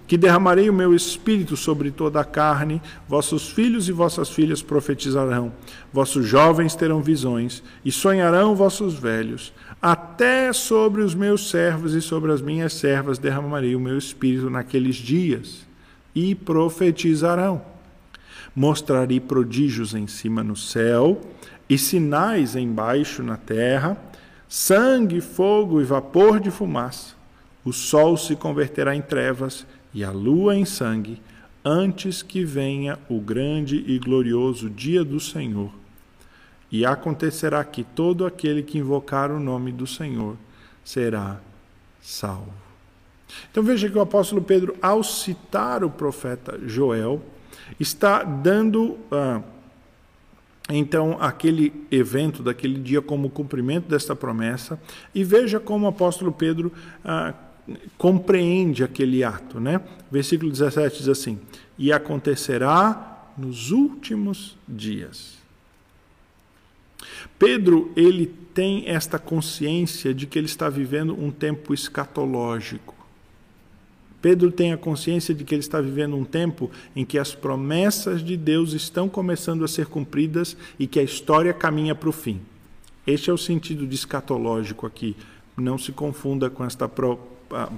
que derramarei o meu espírito sobre toda a carne, vossos filhos e vossas filhas profetizarão, vossos jovens terão visões, e sonharão vossos velhos, até sobre os meus servos e sobre as minhas servas derramarei o meu espírito naqueles dias, e profetizarão. Mostrarei prodígios em cima no céu, e sinais embaixo na terra, sangue, fogo e vapor de fumaça. O sol se converterá em trevas, e a lua em sangue, antes que venha o grande e glorioso dia do Senhor. E acontecerá que todo aquele que invocar o nome do Senhor será salvo. Então veja que o apóstolo Pedro, ao citar o profeta Joel, está dando ah, então aquele evento daquele dia como cumprimento desta promessa. E veja como o apóstolo Pedro ah, compreende aquele ato, né? Versículo dezessete diz assim, e acontecerá nos últimos dias. Pedro, ele tem esta consciência de que ele está vivendo um tempo escatológico. Pedro tem a consciência de que ele está vivendo um tempo em que as promessas de Deus estão começando a ser cumpridas e que a história caminha para o fim. Este é o sentido de escatológico aqui. Não se confunda com esta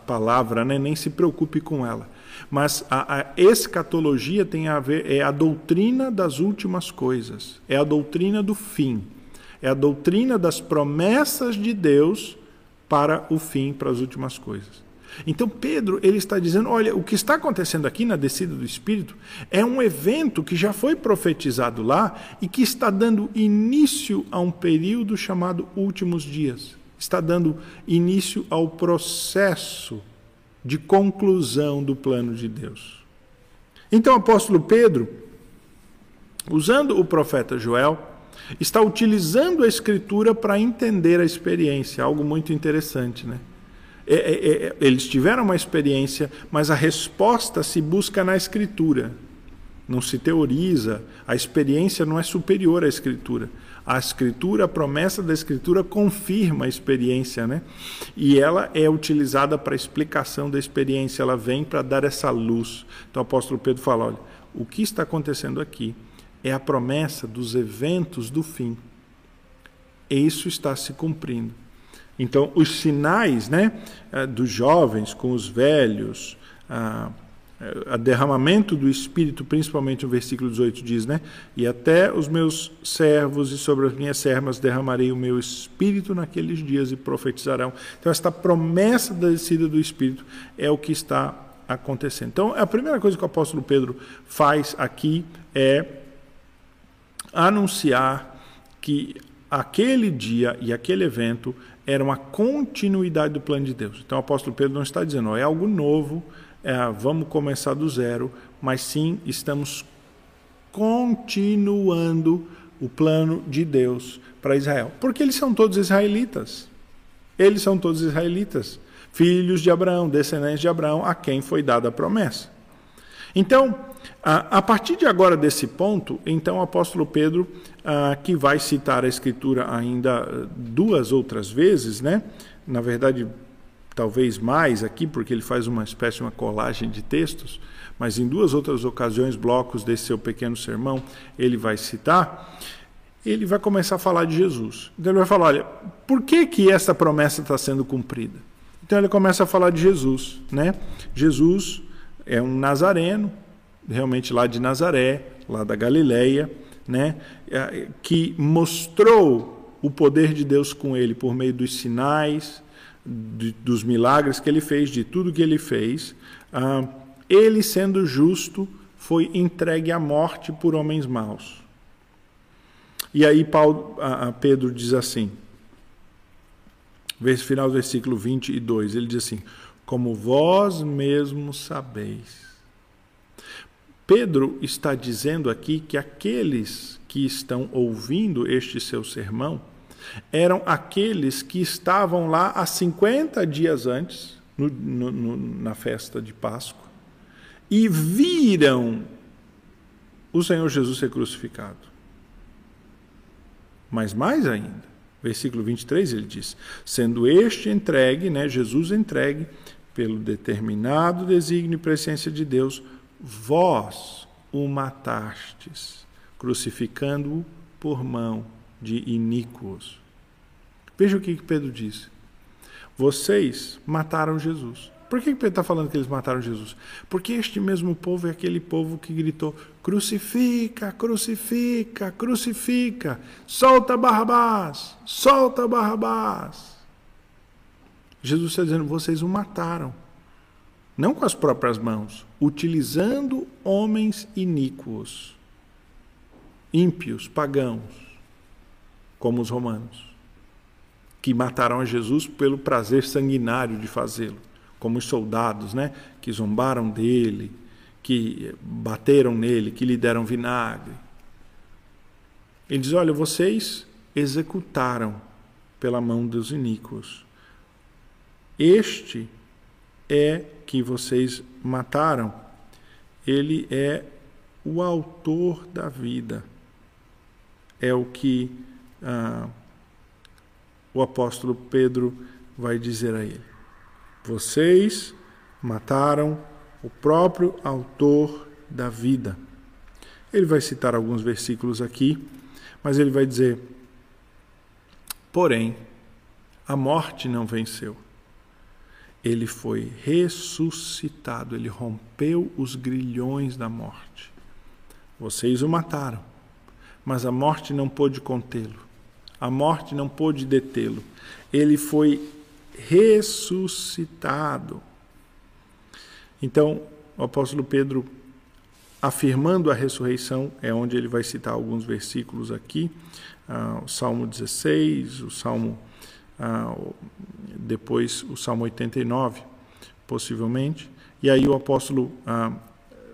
palavra, né? Nem se preocupe com ela. Mas a, a escatologia tem a ver, é a doutrina das últimas coisas, é a doutrina do fim, é a doutrina das promessas de Deus para o fim, para as últimas coisas. Então Pedro, ele está dizendo, olha, o que está acontecendo aqui na descida do Espírito é um evento que já foi profetizado lá e que está dando início a um período chamado últimos dias. Está dando início ao processo de conclusão do plano de Deus. Então o apóstolo Pedro, usando o profeta Joel, está utilizando a Escritura para entender a experiência, algo muito interessante, né? É, é, é, eles tiveram uma experiência, mas a resposta se busca na Escritura. Não se teoriza, a experiência não é superior à Escritura. A Escritura, a promessa da Escritura confirma a experiência, né? E ela é utilizada para a explicação da experiência, ela vem para dar essa luz. Então o apóstolo Pedro fala, olha, o que está acontecendo aqui é a promessa dos eventos do fim. Isso está se cumprindo. Então, os sinais, né, dos jovens com os velhos, a, a derramamento do Espírito, principalmente o versículo dezoito diz, né, e até os meus servos e sobre as minhas servas derramarei o meu Espírito naqueles dias e profetizarão. Então, esta promessa da descida do Espírito é o que está acontecendo. Então, a primeira coisa que o apóstolo Pedro faz aqui é anunciar que aquele dia e aquele evento era uma continuidade do plano de Deus. Então o apóstolo Pedro não está dizendo, ó, é algo novo, é, vamos começar do zero, mas sim estamos continuando o plano de Deus para Israel. Porque eles são todos israelitas. Eles são todos israelitas, filhos de Abraão, descendentes de Abraão, a quem foi dada a promessa. Então, a partir de agora desse ponto, então o apóstolo Pedro, que vai citar a Escritura ainda duas outras vezes, né? Na verdade, talvez mais aqui, porque ele faz uma espécie de uma colagem de textos, mas em duas outras ocasiões, blocos desse seu pequeno sermão, ele vai citar, ele vai começar a falar de Jesus. Então ele vai falar, olha, por que que essa promessa está sendo cumprida? Então ele começa a falar de Jesus, né? Jesus é um nazareno, realmente lá de Nazaré, lá da Galileia, né, que mostrou o poder de Deus com ele por meio dos sinais, de, dos milagres que ele fez, de tudo que ele fez. Ah, ele, sendo justo, foi entregue à morte por homens maus. E aí Paulo, a, a Pedro diz assim, final do versículo vinte e dois, ele diz assim, como vós mesmos sabeis. Pedro está dizendo aqui que aqueles que estão ouvindo este seu sermão eram aqueles que estavam lá há cinquenta dias antes, no, no, no, na festa de Páscoa, e viram o Senhor Jesus ser crucificado. Mas mais ainda, versículo vinte e três ele diz, sendo este entregue, né, Jesus entregue, pelo determinado desígnio e presciência de Deus, vós o matastes, crucificando-o por mão de iníquos. Veja o que Pedro disse. Vocês mataram Jesus. Por que Pedro está falando que eles mataram Jesus? Porque este mesmo povo é aquele povo que gritou, crucifica, crucifica, crucifica, solta Barrabás, solta Barrabás. Jesus está dizendo, vocês o mataram. Não com as próprias mãos, utilizando homens iníquos, ímpios, pagãos, como os romanos, que mataram a Jesus pelo prazer sanguinário de fazê-lo, como os soldados, né, que zombaram dele, que bateram nele, que lhe deram vinagre. Ele diz, olha, vocês executaram pela mão dos iníquos. Este é que vocês mataram, ele é o autor da vida. É o que ah, o apóstolo Pedro vai dizer a ele. Vocês mataram o próprio autor da vida. Ele vai citar alguns versículos aqui, mas ele vai dizer, porém, a morte não venceu. Ele foi ressuscitado, ele rompeu os grilhões da morte. Vocês o mataram, mas a morte não pôde contê-lo. A morte não pôde detê-lo. Ele foi ressuscitado. Então, o apóstolo Pedro, afirmando a ressurreição, é onde ele vai citar alguns versículos aqui, ah, o Salmo dezesseis, o Salmo, ah, depois o Salmo oitenta e nove, possivelmente. E aí o apóstolo ah,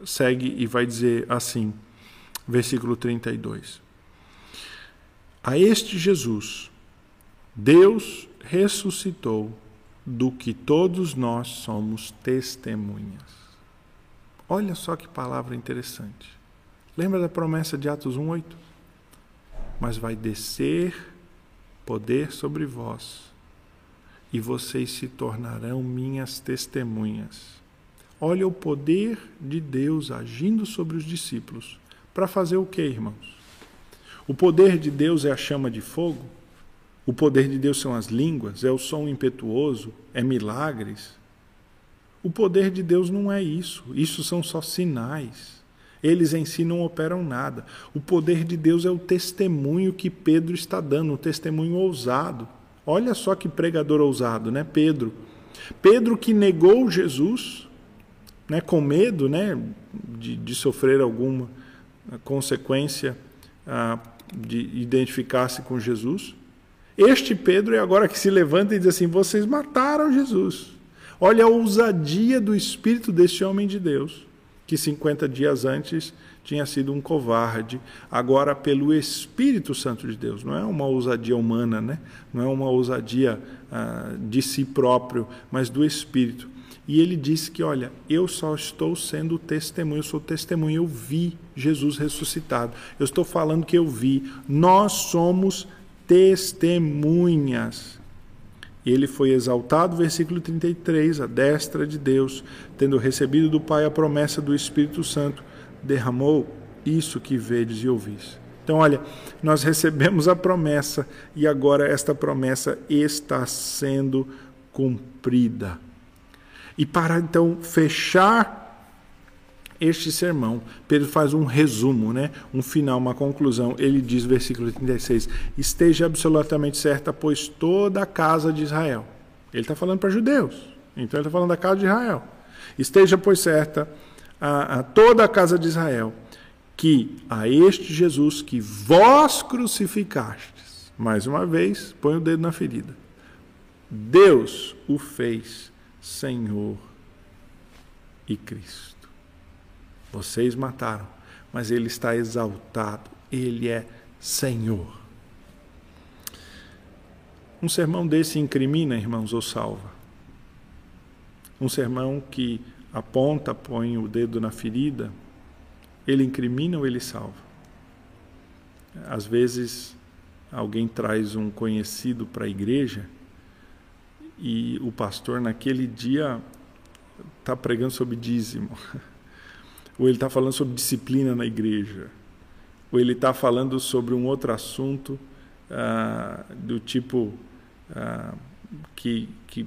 segue e vai dizer assim, versículo trinta e dois. A este Jesus, Deus ressuscitou, do que todos nós somos testemunhas. Olha só que palavra interessante. Lembra da promessa de Atos um, oito? Mas vai descer poder sobre vós, e vocês se tornarão minhas testemunhas. Olha o poder de Deus agindo sobre os discípulos. Para fazer o quê, irmãos? O poder de Deus é a chama de fogo? O poder de Deus são as línguas? É o som impetuoso? É milagres? O poder de Deus não é isso. Isso são só sinais. Eles em si não operam nada. O poder de Deus é o testemunho que Pedro está dando, um testemunho ousado. Olha só que pregador ousado, né? Pedro. Pedro que negou Jesus, né? Com medo, né? de, de sofrer alguma consequência ah, de identificar-se com Jesus. Este Pedro é agora que se levanta e diz assim, vocês mataram Jesus. Olha a ousadia do espírito desse homem de Deus, que cinquenta dias antes tinha sido um covarde, agora pelo Espírito Santo de Deus. Não é uma ousadia humana, né? Não é uma ousadia ah, de si próprio, mas do Espírito. E ele disse que, olha, eu só estou sendo testemunho, eu sou testemunho, eu vi Jesus ressuscitado. Eu estou falando que eu vi, nós somos testemunhas. Ele foi exaltado, versículo trinta e três, à destra de Deus, tendo recebido do Pai a promessa do Espírito Santo, derramou isso que vedes e ouvis. Então, olha, nós recebemos a promessa e agora esta promessa está sendo cumprida. E para, então, fechar este sermão, Pedro faz um resumo, né? um final, uma conclusão. Ele diz, versículo trinta e seis, esteja absolutamente certa, pois toda a casa de Israel. Ele está falando para judeus, então ele está falando da casa de Israel. Esteja, pois, certa a, a toda a casa de Israel, que a este Jesus que vós crucificastes, mais uma vez, põe o dedo na ferida, Deus o fez Senhor e Cristo. Vocês mataram, mas ele está exaltado, ele é Senhor. Um sermão desse incrimina, irmãos, ou salva? Um sermão que aponta, põe o dedo na ferida, ele incrimina ou ele salva? Às vezes, alguém traz um conhecido para a igreja e o pastor naquele dia está pregando sobre dízimo. Ou ele está falando sobre disciplina na igreja, ou ele está falando sobre um outro assunto ah, do tipo ah, que, que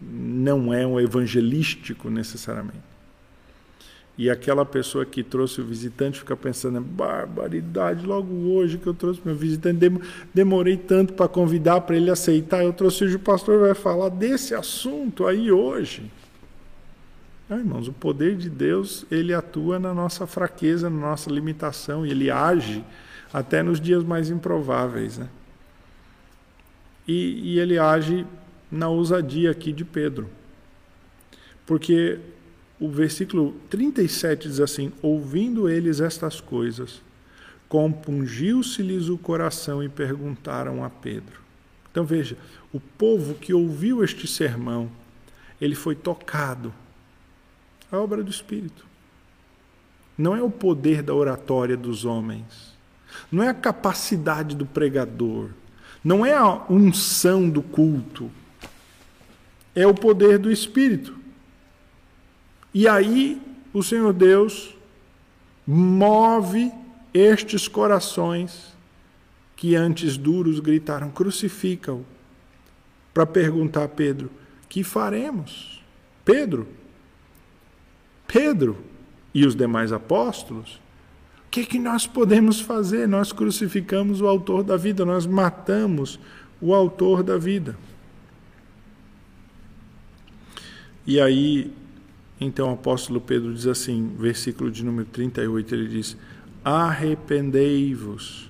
não é um evangelístico necessariamente. E aquela pessoa que trouxe o visitante fica pensando, barbaridade, logo hoje que eu trouxe meu visitante, demorei tanto para convidar, para ele aceitar, eu trouxe hoje, o pastor vai falar desse assunto aí hoje. Ah, irmãos, o poder de Deus, ele atua na nossa fraqueza, na nossa limitação, e ele age até nos dias mais improváveis, né? E, e ele age na ousadia aqui de Pedro. Porque o versículo trinta e sete diz assim, ouvindo eles estas coisas, compungiu-se-lhes o coração e perguntaram a Pedro. Então veja, o povo que ouviu este sermão, ele foi tocado. A obra do Espírito. Não é o poder da oratória dos homens. Não é a capacidade do pregador. Não é a unção do culto. É o poder do Espírito. E aí o Senhor Deus move estes corações que antes duros gritaram, crucifica-o, para perguntar a Pedro, que faremos? Pedro, Pedro e os demais apóstolos, o que, que nós podemos fazer? Nós crucificamos o autor da vida, nós matamos o autor da vida. E aí Então o apóstolo Pedro diz assim, versículo de número trinta e oito, ele diz: arrependei-vos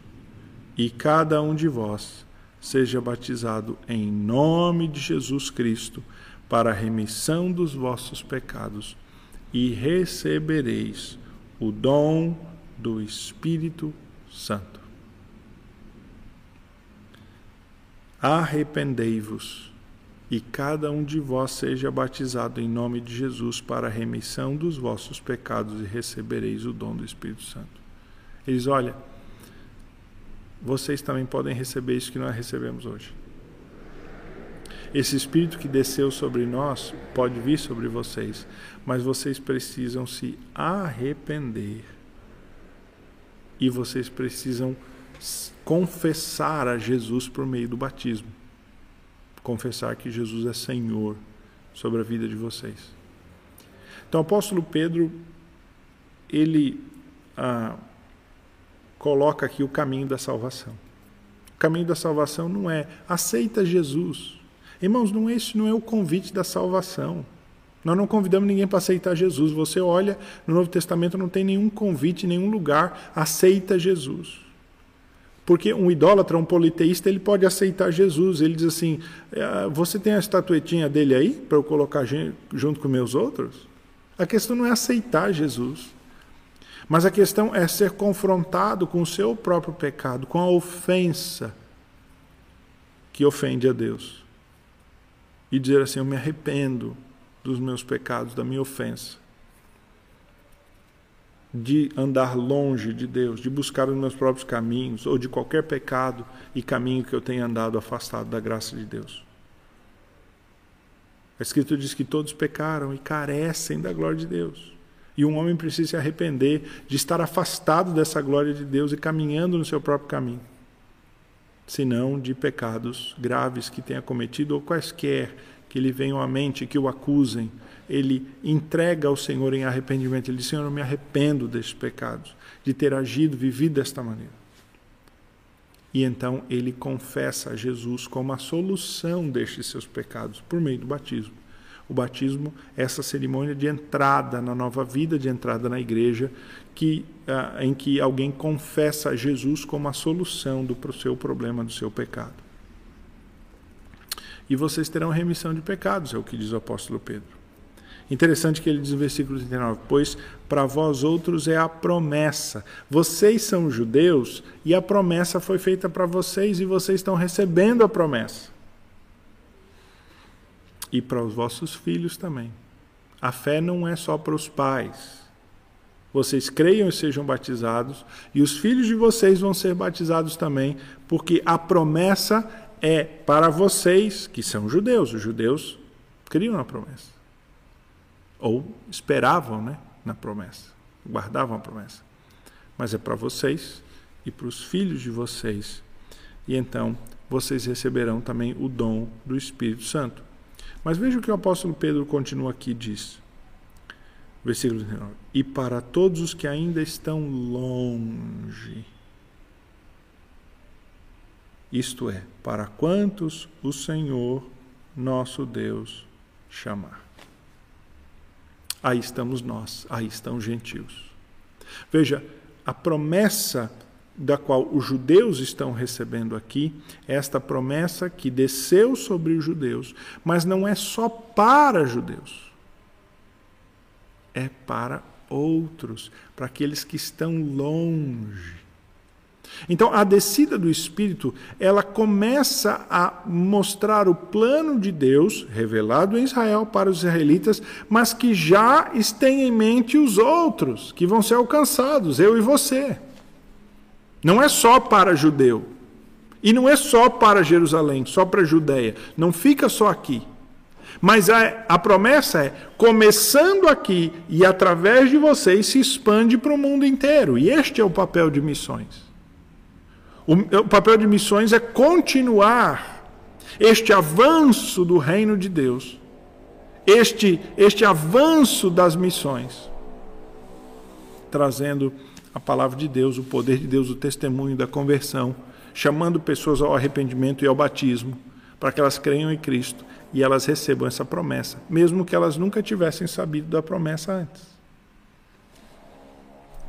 e cada um de vós seja batizado em nome de Jesus Cristo para a remissão dos vossos pecados e recebereis o dom do Espírito Santo. Arrependei-vos e cada um de vós seja batizado em nome de Jesus para a remissão dos vossos pecados e recebereis o dom do Espírito Santo. Ele diz: olha, vocês também podem receber isso que nós recebemos hoje. Esse Espírito que desceu sobre nós pode vir sobre vocês, mas vocês precisam se arrepender e vocês precisam confessar a Jesus por meio do batismo. Confessar que Jesus é Senhor sobre a vida de vocês. Então o apóstolo Pedro, ele ah, coloca aqui o caminho da salvação. O caminho da salvação não é aceita Jesus. Irmãos, não, esse não é o convite da salvação. Nós não convidamos ninguém para aceitar Jesus. Você olha, no Novo Testamento não tem nenhum convite, nenhum lugar, aceita Jesus. Porque um idólatra, um politeísta, ele pode aceitar Jesus. Ele diz assim: você tem a estatuetinha dele aí para eu colocar junto com meus outros? A questão não é aceitar Jesus, mas a questão é ser confrontado com o seu próprio pecado, com a ofensa que ofende a Deus. E dizer assim: eu me arrependo dos meus pecados, da minha ofensa, de andar longe de Deus, de buscar os meus próprios caminhos, ou de qualquer pecado e caminho que eu tenha andado afastado da graça de Deus. A Escritura diz que todos pecaram e carecem da glória de Deus. E um homem precisa se arrepender de estar afastado dessa glória de Deus e caminhando no seu próprio caminho, senão de pecados graves que tenha cometido ou quaisquer que lhe venham à mente, que o acusem. Ele entrega ao Senhor em arrependimento. Ele diz: Senhor, eu me arrependo desses pecados, de ter agido, vivido desta maneira. E então ele confessa a Jesus como a solução destes seus pecados, por meio do batismo. O batismo é essa cerimônia de entrada na nova vida, de entrada na igreja, que, ah, em que alguém confessa a Jesus como a solução do seu problema, do seu pecado. E vocês terão remissão de pecados, é o que diz o apóstolo Pedro. Interessante que ele diz no versículo trinta e nove, pois para vós outros é a promessa. Vocês são judeus e a promessa foi feita para vocês e vocês estão recebendo a promessa. E para os vossos filhos também. A fé não é só para os pais. Vocês creiam e sejam batizados e os filhos de vocês vão ser batizados também, porque a promessa é para vocês que são judeus. Os judeus criam na promessa. Ou esperavam, né, na promessa, guardavam a promessa. Mas é para vocês e para os filhos de vocês. E então vocês receberão também o dom do Espírito Santo. Mas veja o que o apóstolo Pedro continua aqui e diz. Versículo dezenove. E para todos os que ainda estão longe, isto é, para quantos o Senhor nosso Deus chamar. Aí estamos nós, aí estão os gentios. Veja, a promessa da qual os judeus estão recebendo aqui, esta promessa que desceu sobre os judeus, mas não é só para judeus, é para outros, para aqueles que estão longe. Então a descida do Espírito, ela começa a mostrar o plano de Deus revelado em Israel para os israelitas, mas que já tem em mente os outros, que vão ser alcançados, eu e você. Não é só para judeu, e não é só para Jerusalém, só para a Judeia, não fica só aqui. Mas a, a promessa é, começando aqui e através de vocês se expande para o mundo inteiro, e este é o papel de missões. O papel de missões é continuar este avanço do reino de Deus, este, este avanço das missões, trazendo a palavra de Deus, o poder de Deus, o testemunho da conversão, chamando pessoas ao arrependimento e ao batismo, para que elas creiam em Cristo e elas recebam essa promessa, mesmo que elas nunca tivessem sabido da promessa antes.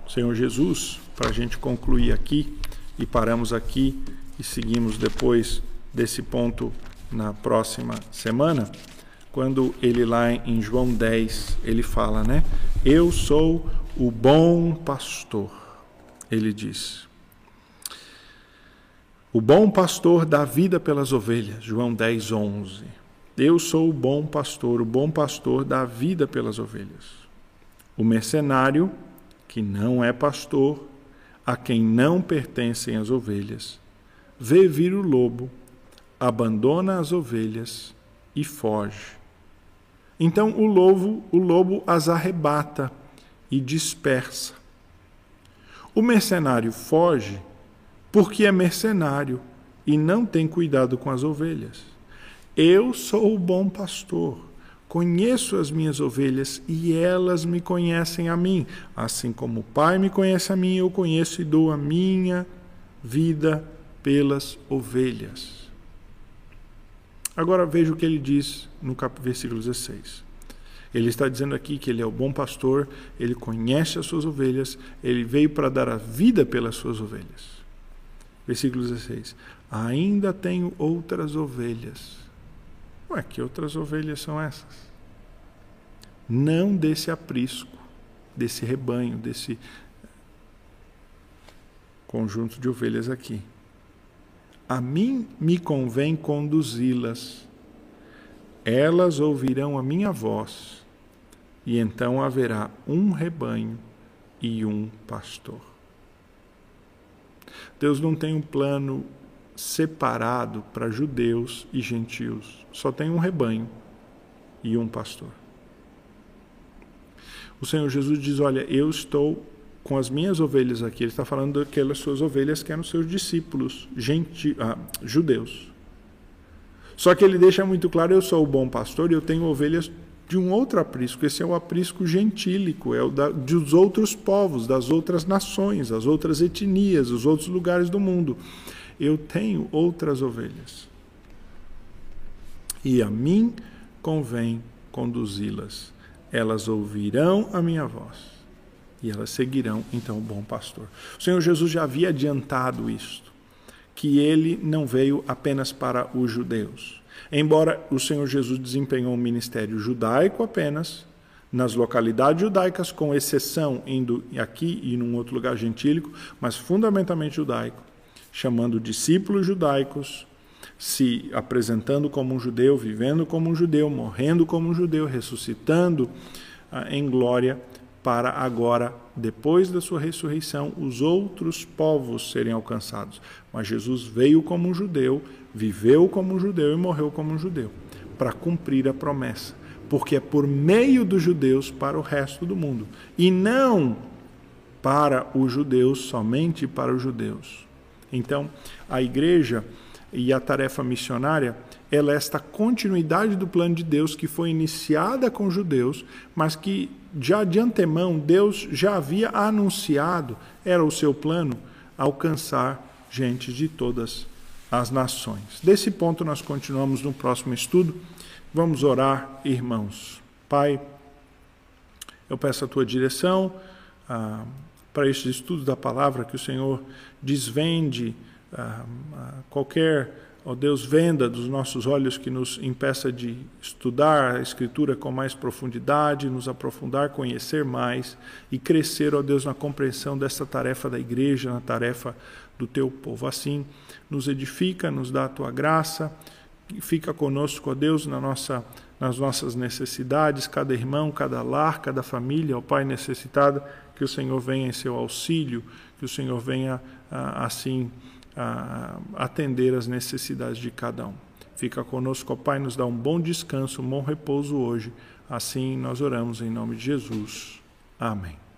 Senhor Jesus, para a gente concluir aqui, e paramos aqui e seguimos depois desse ponto na próxima semana, quando ele lá em João dez, ele fala, né? Eu sou o bom pastor, ele diz. O bom pastor dá vida pelas ovelhas, João dez, onze. Eu sou o bom pastor, o bom pastor dá vida pelas ovelhas. O mercenário, que não é pastor, a quem não pertencem as ovelhas, vê vir o lobo, abandona as ovelhas e foge. Então o lobo, o lobo as arrebata e dispersa. O mercenário foge porque é mercenário e não tem cuidado com as ovelhas. Eu sou o bom pastor, conheço as minhas ovelhas e elas me conhecem a mim. Assim como o Pai me conhece a mim, eu conheço e dou a minha vida pelas ovelhas. Agora veja o que ele diz no versículo dezesseis. Ele está dizendo aqui que ele é o bom pastor, ele conhece as suas ovelhas, ele veio para dar a vida pelas suas ovelhas. Versículo dezesseis. Ainda tenho outras ovelhas. Ué, que outras ovelhas são essas? Não desse aprisco, desse rebanho, desse conjunto de ovelhas aqui. A mim me convém conduzi-las. Elas ouvirão a minha voz, e então haverá um rebanho e um pastor. Deus não tem um plano separado para judeus e gentios. Só tem um rebanho e um pastor. O Senhor Jesus diz, olha, eu estou com as minhas ovelhas aqui. Ele está falando daquelas suas ovelhas que eram seus discípulos, genti- ah, judeus. Só que ele deixa muito claro, eu sou o bom pastor e eu tenho ovelhas de um outro aprisco. Esse é o aprisco gentílico, é o da, dos outros povos, das outras nações, das outras etnias, dos outros lugares do mundo. Eu tenho outras ovelhas. E a mim convém conduzi-las. Elas ouvirão a minha voz. E elas seguirão, então, o bom pastor. O Senhor Jesus já havia adiantado isto, que ele não veio apenas para os judeus. Embora o Senhor Jesus desempenhou um ministério judaico apenas, nas localidades judaicas, com exceção indo aqui e num outro lugar gentílico, mas fundamentalmente judaico, chamando discípulos judaicos, se apresentando como um judeu, vivendo como um judeu, morrendo como um judeu, ressuscitando em glória, para agora, depois da sua ressurreição, os outros povos serem alcançados. Mas Jesus veio como um judeu, viveu como um judeu e morreu como um judeu, para cumprir a promessa, porque é por meio dos judeus para o resto do mundo, e não para os judeus, somente para os judeus. Então, a igreja e a tarefa missionária, ela é esta continuidade do plano de Deus que foi iniciada com os judeus, mas que já de antemão Deus já havia anunciado, era o seu plano, alcançar gente de todas as nações. Desse ponto nós continuamos no próximo estudo. Vamos orar, irmãos. Pai, eu peço a tua direção ah, para este estudo da palavra, que o Senhor desvende ah, qualquer... Ó Deus, venda dos nossos olhos que nos impeça de estudar a Escritura com mais profundidade, nos aprofundar, conhecer mais e crescer, ó Deus, na compreensão dessa tarefa da igreja, na tarefa do teu povo. Assim, nos edifica, nos dá a tua graça, fica conosco, ó Deus, na nossa, nas nossas necessidades, cada irmão, cada lar, cada família, ó Pai necessitado, que o Senhor venha em seu auxílio, que o Senhor venha ah, assim... A atender às necessidades de cada um. Fica conosco, ó Pai, nos dá um bom descanso, um bom repouso hoje. Assim nós oramos em nome de Jesus. Amém.